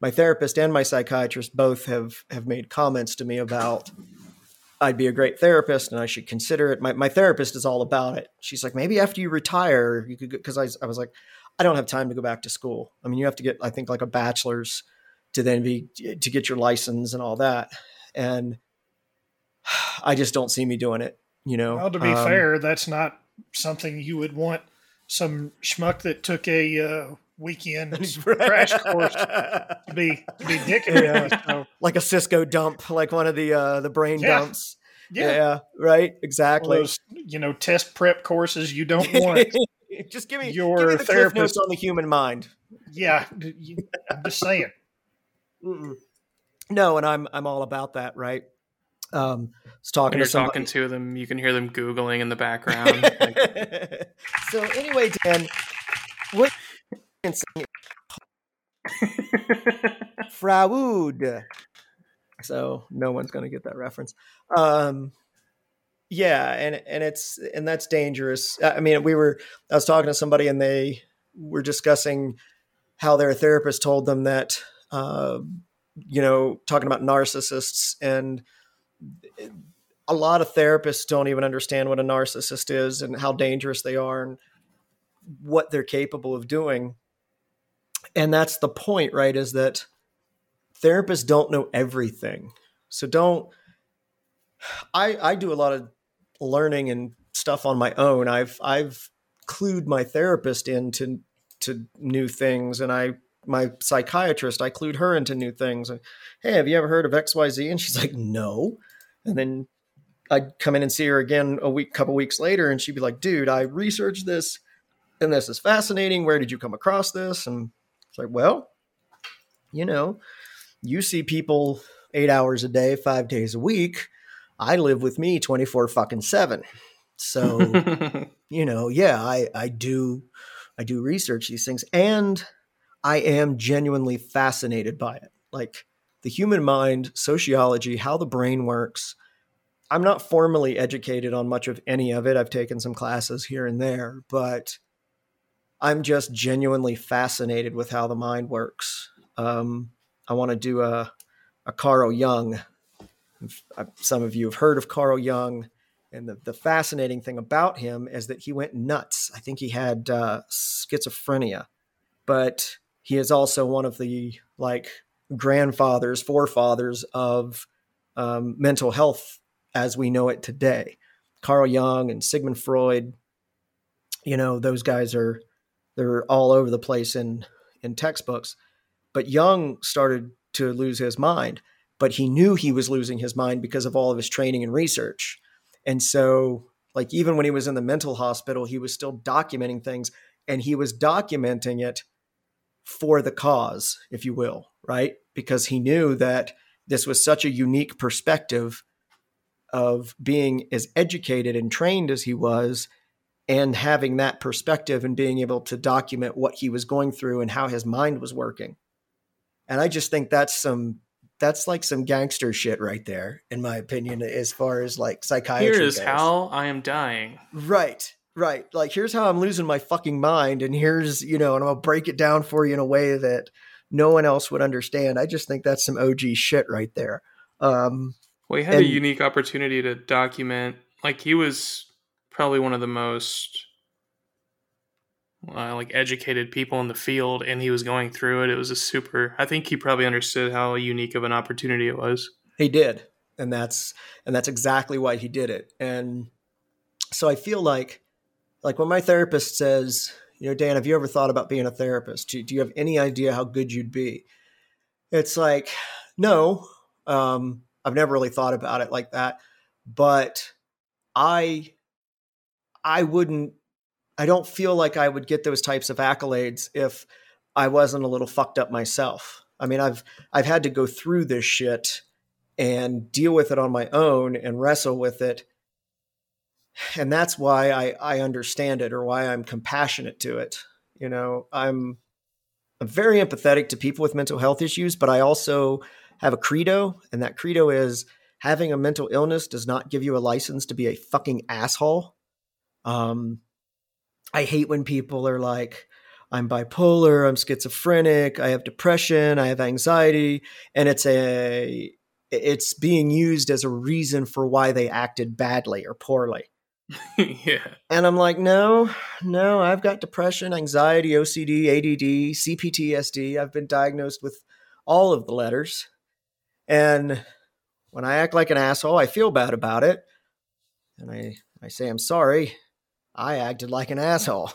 my therapist and my psychiatrist both have, have made comments to me about I'd be a great therapist and I should consider it. My my therapist is all about it. She's like, maybe after you retire, you could go, because I, I was like, I don't have time to go back to school. I mean, you have to get, I think, like a bachelor's to then be, to get your license and all that. And I just don't see me doing it, you know. Well, to be um, fair, that's not something you would want some schmuck that took a uh, weekend crash course to be to be dicking yeah. about. So. Like a Cisco dump, like one of the uh, the brain yeah. dumps. Yeah. yeah, right, exactly. Those, you know, test prep courses you don't want. Just give me your give me the therapist cliff notes on the human mind. Yeah, I'm just saying. Mm-mm. No, and I'm I'm all about that, right? Um, I was talking when you're to talking to them, you can hear them Googling in the background. like. So anyway, Dan, what Fraud. So no one's going to get that reference. Um, yeah. And, and it's, and that's dangerous. I mean, we were, I was talking to somebody and they were discussing how their therapist told them that, uh, you know, talking about narcissists, and a lot of therapists don't even understand what a narcissist is and how dangerous they are and what they're capable of doing. And that's the point, right? Is that therapists don't know everything. So don't, I, I do a lot of learning and stuff on my own. I've, I've clued my therapist into, to new things. And I, my psychiatrist, I clued her into new things. And, hey, have you ever heard of X Y Z? And she's like, no. And then I'd come in and see her again a week, couple weeks later, and she'd be like, dude, I researched this and this is fascinating. Where did you come across this? And it's like, well, you know, you see people eight hours a day, five days a week. I live with me twenty-four fucking seven. So, you know, yeah, I, I do, I do research these things, and I am genuinely fascinated by it. Like, the human mind, sociology, how the brain works. I'm not formally educated on much of any of it. I've taken some classes here and there, but I'm just genuinely fascinated with how the mind works. Um, I want to do a, a Carl Jung. Some of you have heard of Carl Jung. And the, the fascinating thing about him is that he went nuts. I think he had uh, schizophrenia, but he is also one of the, like, grandfathers, forefathers of um, mental health as we know it today. Carl Jung and Sigmund Freud, you know, those guys are, they're all over the place in, in textbooks. But Jung started to lose his mind, but he knew he was losing his mind because of all of his training and research. And so, like, even when he was in the mental hospital, he was still documenting things, and he was documenting it for the cause, if you will, right? Because he knew that this was such a unique perspective of being as educated and trained as he was, and having that perspective and being able to document what he was going through and how his mind was working. And I just think that's some, that's like some gangster shit right there, in my opinion, as far as like psychiatry. Here's goes. How I am dying. Right. Right. Like, here's how I'm losing my fucking mind. And here's, you know, and I'll break it down for you in a way that no one else would understand. I just think that's some O G shit right there. Um, well, he had and, a unique opportunity to document, like he was probably one of the most uh, like educated people in the field, and he was going through it. It was a super, I think he probably understood how unique of an opportunity it was. He did. And that's, and that's exactly why he did it. And so I feel like, like when my therapist says, you know, Dan, have you ever thought about being a therapist? Do, do you have any idea how good you'd be? It's like, no, um, I've never really thought about it like that, but I, I wouldn't, I don't feel like I would get those types of accolades if I wasn't a little fucked up myself. I mean, I've, I've had to go through this shit and deal with it on my own and wrestle with it. And that's why I, I understand it, or why I'm compassionate to it. You know, I'm, I'm very empathetic to people with mental health issues, but I also have a credo, and that credo is having a mental illness does not give you a license to be a fucking asshole. Um, I hate when people are like, I'm bipolar, I'm schizophrenic, I have depression, I have anxiety, and it's a, it's being used as a reason for why they acted badly or poorly. Yeah. And I'm like, no, no, I've got depression, anxiety, O C D, A D D, C P T S D. I've been diagnosed with all of the letters. And when I act like an asshole, I feel bad about it. And I, I say, I'm sorry. I acted like an asshole.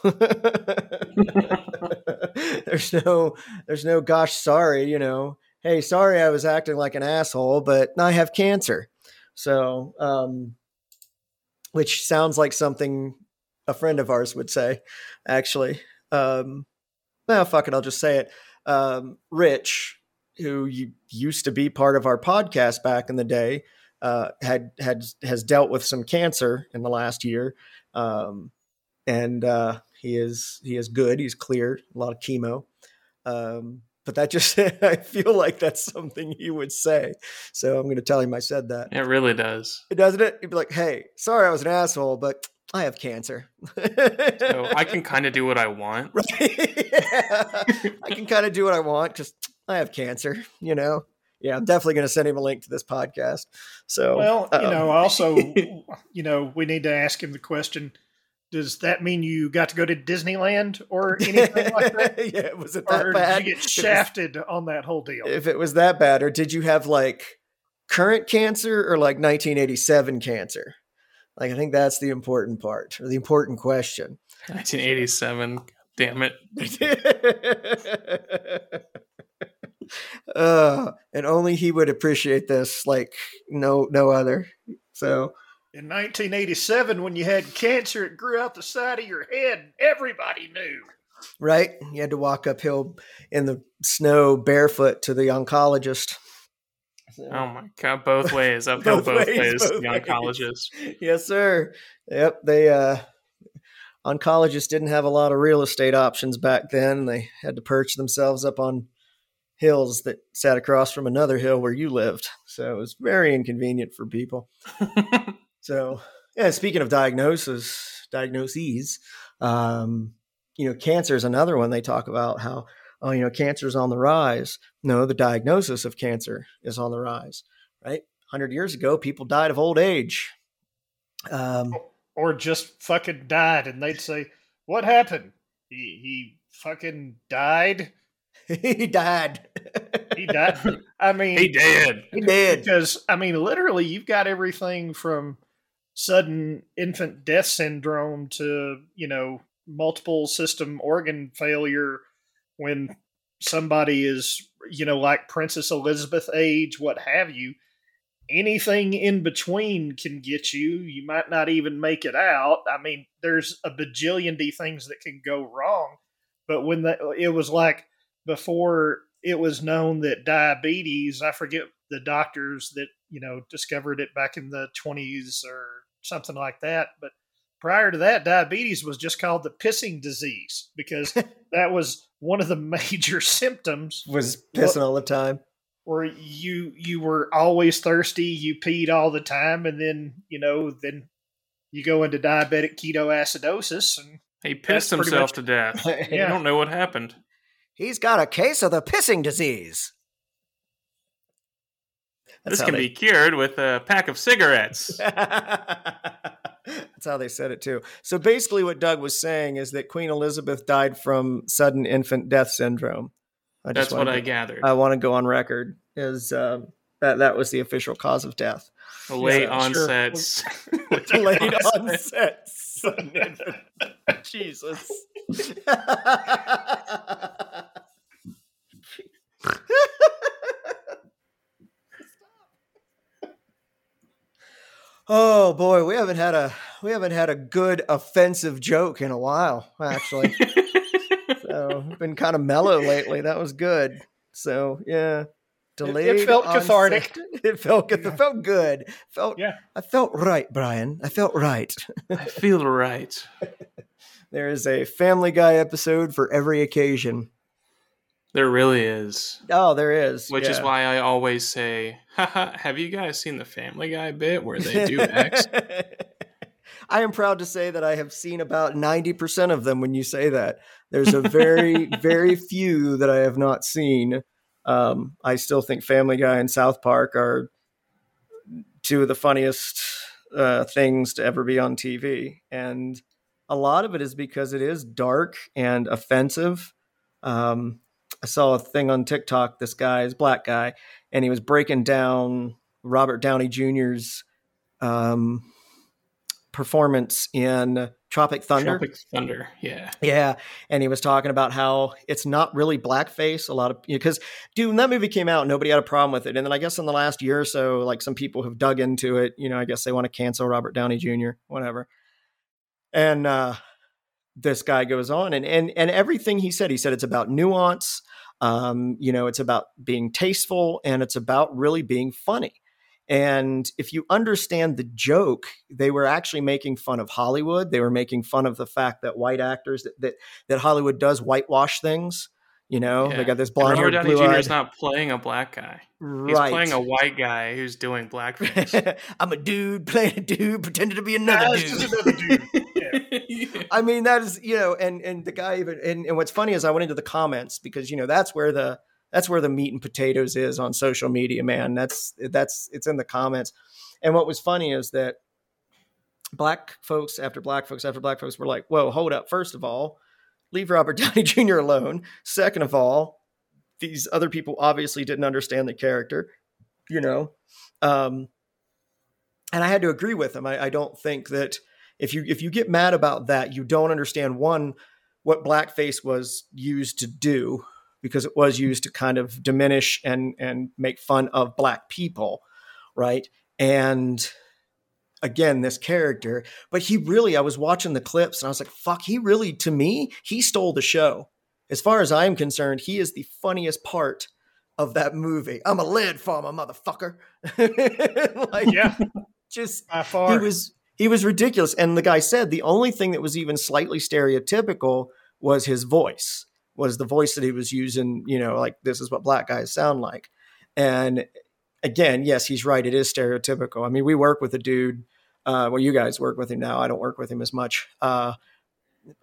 There's no, there's no gosh, sorry, you know, hey, sorry, I was acting like an asshole, but I have cancer. So, um, which sounds like something a friend of ours would say, actually. Um, well, fuck it. I'll just say it. Um, Rich, who you, used to be part of our podcast back in the day, uh, had, had, has dealt with some cancer in the last year. Um, and, uh, he is, he is good. He's clear, a lot of chemo. Um, But that just, I feel like that's something he would say. So I'm going to tell him I said that. It really does. Doesn't it? He'd be like, hey, sorry, I was an asshole, but I have cancer. So I can kind of do what I want. Right? Yeah. I can kind of do what I want because I have cancer, you know? Yeah, I'm definitely going to send him a link to this podcast. So, well, uh-oh. you know, also, you know, we need to ask him the question. Does that mean you got to go to Disneyland or anything like that? Yeah, was it that or bad? Did you get shafted was, on that whole deal? If it was that bad, or did you have like current cancer or like nineteen eighty-seven cancer? Like, I think that's the important part, or the important question. nineteen eighty-seven, God damn it. uh, and only he would appreciate this, like no, no other. So... In nineteen eighty-seven, when you had cancer, it grew out the side of your head. And everybody knew. Right? You had to walk uphill in the snow barefoot to the oncologist. So. Oh, my God. Both ways. Uphill both, both ways, ways both to the ways. Oncologist. Yes, sir. Yep. They uh, oncologists didn't have a lot of real estate options back then. They had to perch themselves up on hills that sat across from another hill where you lived. So it was very inconvenient for people. So, yeah, speaking of diagnosis, diagnoses, um, you know, cancer is another one they talk about how, oh, you know, cancer is on the rise. No, the diagnosis of cancer is on the rise, right? one hundred years ago, people died of old age. Um, or just fucking died. And they'd say, what happened? He, he fucking died. He died. He died. I mean, he did. He did. Because, I mean, literally, you've got everything from sudden infant death syndrome to, you know, multiple system organ failure when somebody is, you know, like Princess Elizabeth age, what have you. Anything in between can get you. You might not even make it out. I mean, there's a bajillion D things that can go wrong. But when the, it was like before it was known that diabetes, I forget the doctors that, you know, discovered it back in the twenties or something like that. But prior to that, diabetes was just called the pissing disease because that was one of the major symptoms. Was pissing all the time. Or you, you were always thirsty. You peed all the time. And then, you know, then you go into diabetic ketoacidosis. And he pissed himself much- to death. Yeah. I don't know what happened. He's got a case of the pissing disease. That's this can they... be cured with a pack of cigarettes. That's how they said it, too. So basically what Doug was saying is that Queen Elizabeth died from sudden infant death syndrome. I just That's what to, I gathered. I want to go on record is uh, that that was the official cause of death. Late yeah, onsets. Sure. Late onsets. Jesus. Oh boy, we haven't had a we haven't had a good offensive joke in a while, actually. So been kind of mellow lately. That was good. So yeah. Delayed it, it felt onset. Cathartic. It felt it felt good. Felt yeah. I felt right, Brian. I felt right. I feel right. There is a Family Guy episode for every occasion. There really is. Oh, there is. Which yeah. is why I always say, haha, have you guys seen the Family Guy bit where they do X? I am proud to say that I have seen about ninety percent of them when you say that. There's a very, very few that I have not seen. Um, I still think Family Guy and South Park are two of the funniest uh, things to ever be on T V. And a lot of it is because it is dark and offensive. Um, I saw a thing on TikTok. This guy is a black guy, and he was breaking down Robert Downey Junior's um, performance in Tropic Thunder. Tropic Thunder, yeah, yeah. And he was talking about how it's not really blackface. A lot of because, you know, dude, when that movie came out, nobody had a problem with it. And then I guess in the last year or so, like some people have dug into it. You know, I guess they want to cancel Robert Downey Junior, whatever. And uh, this guy goes on, and and and everything he said, he said it's about nuance. Um, you know, it's about being tasteful and it's about really being funny. And if you understand the joke, they were actually making fun of Hollywood. They were making fun of the fact that white actors that that, that Hollywood does whitewash things. You know, yeah. They got this blonde. Robert Downey Junior is not playing a black guy. Right. He's playing a white guy who's doing blackface. I'm a dude playing a dude, pretending to be another yeah, dude. Just another dude. Yeah. Yeah. I mean, that is, you know, and and the guy even and, and what's funny is I went into the comments because, you know, that's where the that's where the meat and potatoes is on social media, man. That's that's it's in the comments. And what was funny is that black folks after black folks after black folks were like, whoa, hold up. First of all, leave Robert Downey Junior alone. Second of all, these other people obviously didn't understand the character, you know? Um, and I had to agree with them. I, I don't think that if you, if you get mad about that, you don't understand one, what blackface was used to do, because it was used to kind of diminish and, and make fun of black people. Right. And again, this character, but he really, I was watching the clips and I was like, fuck, he really, to me, he stole the show. As far as I'm concerned, he is the funniest part of that movie. I'm a lead farmer, motherfucker. Like, yeah, just, by far. he was, he was ridiculous. And the guy said the only thing that was even slightly stereotypical was his voice, was the voice that he was using, you know, like this is what black guys sound like. And again, yes, he's right. It is stereotypical. I mean, we work with a dude. Uh, well, you guys work with him now. I don't work with him as much. Uh,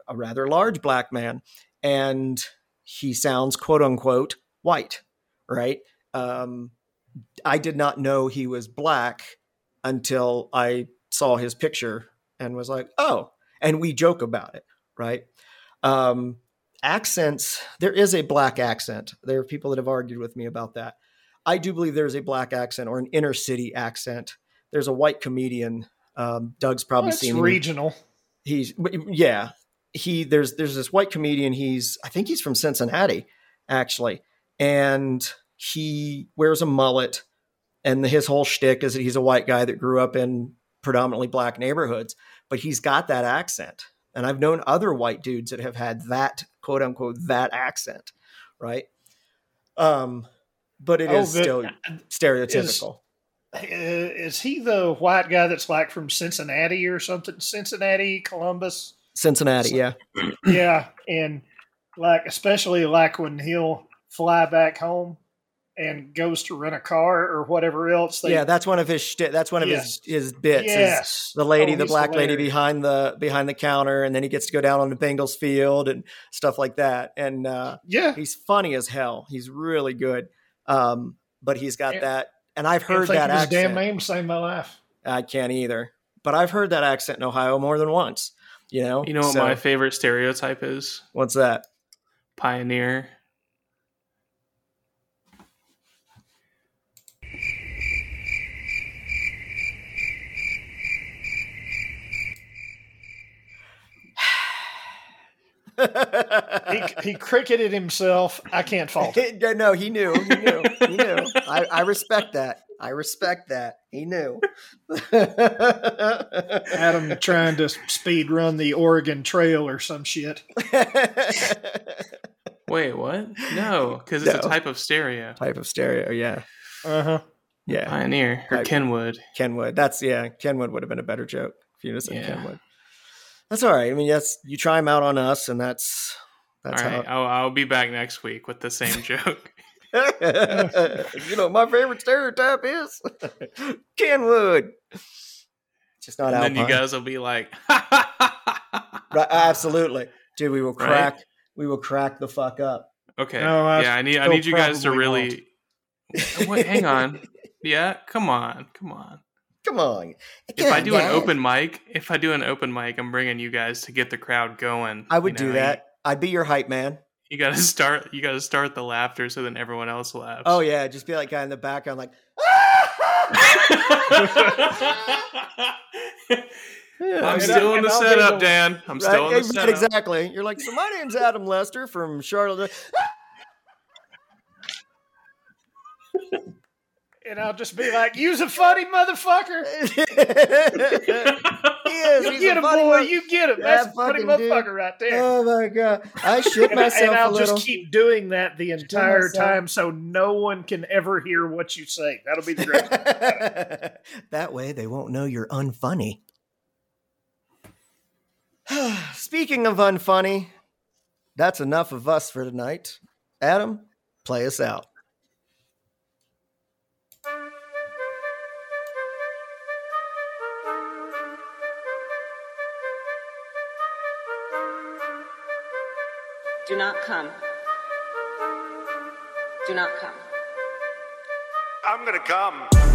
a rather large black man. And he sounds, quote unquote, white, right? Um, I did not know he was black until I saw his picture and was like, oh, and we joke about it, right? Um, accents, there is a black accent. There are people that have argued with me about that. I do believe there's a black accent or an inner city accent. There's a white comedian. Um, Doug's probably well, seen him. Regional. He's yeah. He there's there's this white comedian. He's I think he's from Cincinnati, actually, and he wears a mullet. And his whole shtick is that he's a white guy that grew up in predominantly black neighborhoods, but he's got that accent. And I've known other white dudes that have had that quote unquote that accent, right? Um. But it oh, is but still stereotypical. Is, is he the white guy that's like from Cincinnati or something? Cincinnati, Columbus? Cincinnati, yeah. Yeah, and like especially like when he'll fly back home and goes to rent a car or whatever else. They, yeah, that's one of his shti- that's one of yeah. his, his bits. Yes. The lady, oh, the black hilarious. lady behind the behind the counter, and then he gets to go down on the Bengals field and stuff like that. And uh, yeah, he's funny as hell. He's really good. Um, but he's got and, that, and I've heard that accent. His damn name saved my life. I can't either, but I've heard that accent in Ohio more than once. You know, you know what so, my favorite stereotype is? What's that? Pioneer. he, he cricketed himself. I can't fault it. No, he knew. He knew. He knew. I, I respect that. I respect that. He knew. Adam trying to speed run the Oregon Trail or some shit. Wait, what? No, because it's no. a type of stereo. Type of stereo, yeah. Uh-huh. Yeah. Pioneer. Or Type. Kenwood. Kenwood. That's, yeah. Kenwood would have been a better joke if you just said yeah. Kenwood. That's all right. I mean, yes, you try them out on us, and that's that's all right. How it... I'll, I'll be back next week with the same joke. You know, my favorite stereotype is Kenwood. Just not and Alpine. Then you guys will be like, right, absolutely, dude. We will crack. Right? We will crack the fuck up. Okay. No, I yeah, I need. I need you guys to really. Wait, hang on. Yeah, come on, come on. Come on. If I do guys. an open mic, if I do an open mic, I'm bringing you guys to get the crowd going. I would you know? do that. I'd be your hype man. You got to start. You got to start the laughter, so then everyone else laughs. Oh yeah, just be like guy in the background, like. Yeah, I'm still I, in the setup, Dan. I'm right? still in the setup. Exactly. You're like, so my name's Adam Lester from Charlotte. And I'll just be like, "You's a funny motherfucker." Yes, you get him, boy. Mo- you get him. That's a funny motherfucker dude. Right there. Oh my god, I shit and myself. I, and I'll a just keep doing that the entire time, so no one can ever hear what you say. That'll be the great. That way, they won't know you're unfunny. Speaking of unfunny, that's enough of us for tonight. Adam, play us out. Do not come. Do not come. I'm gonna come.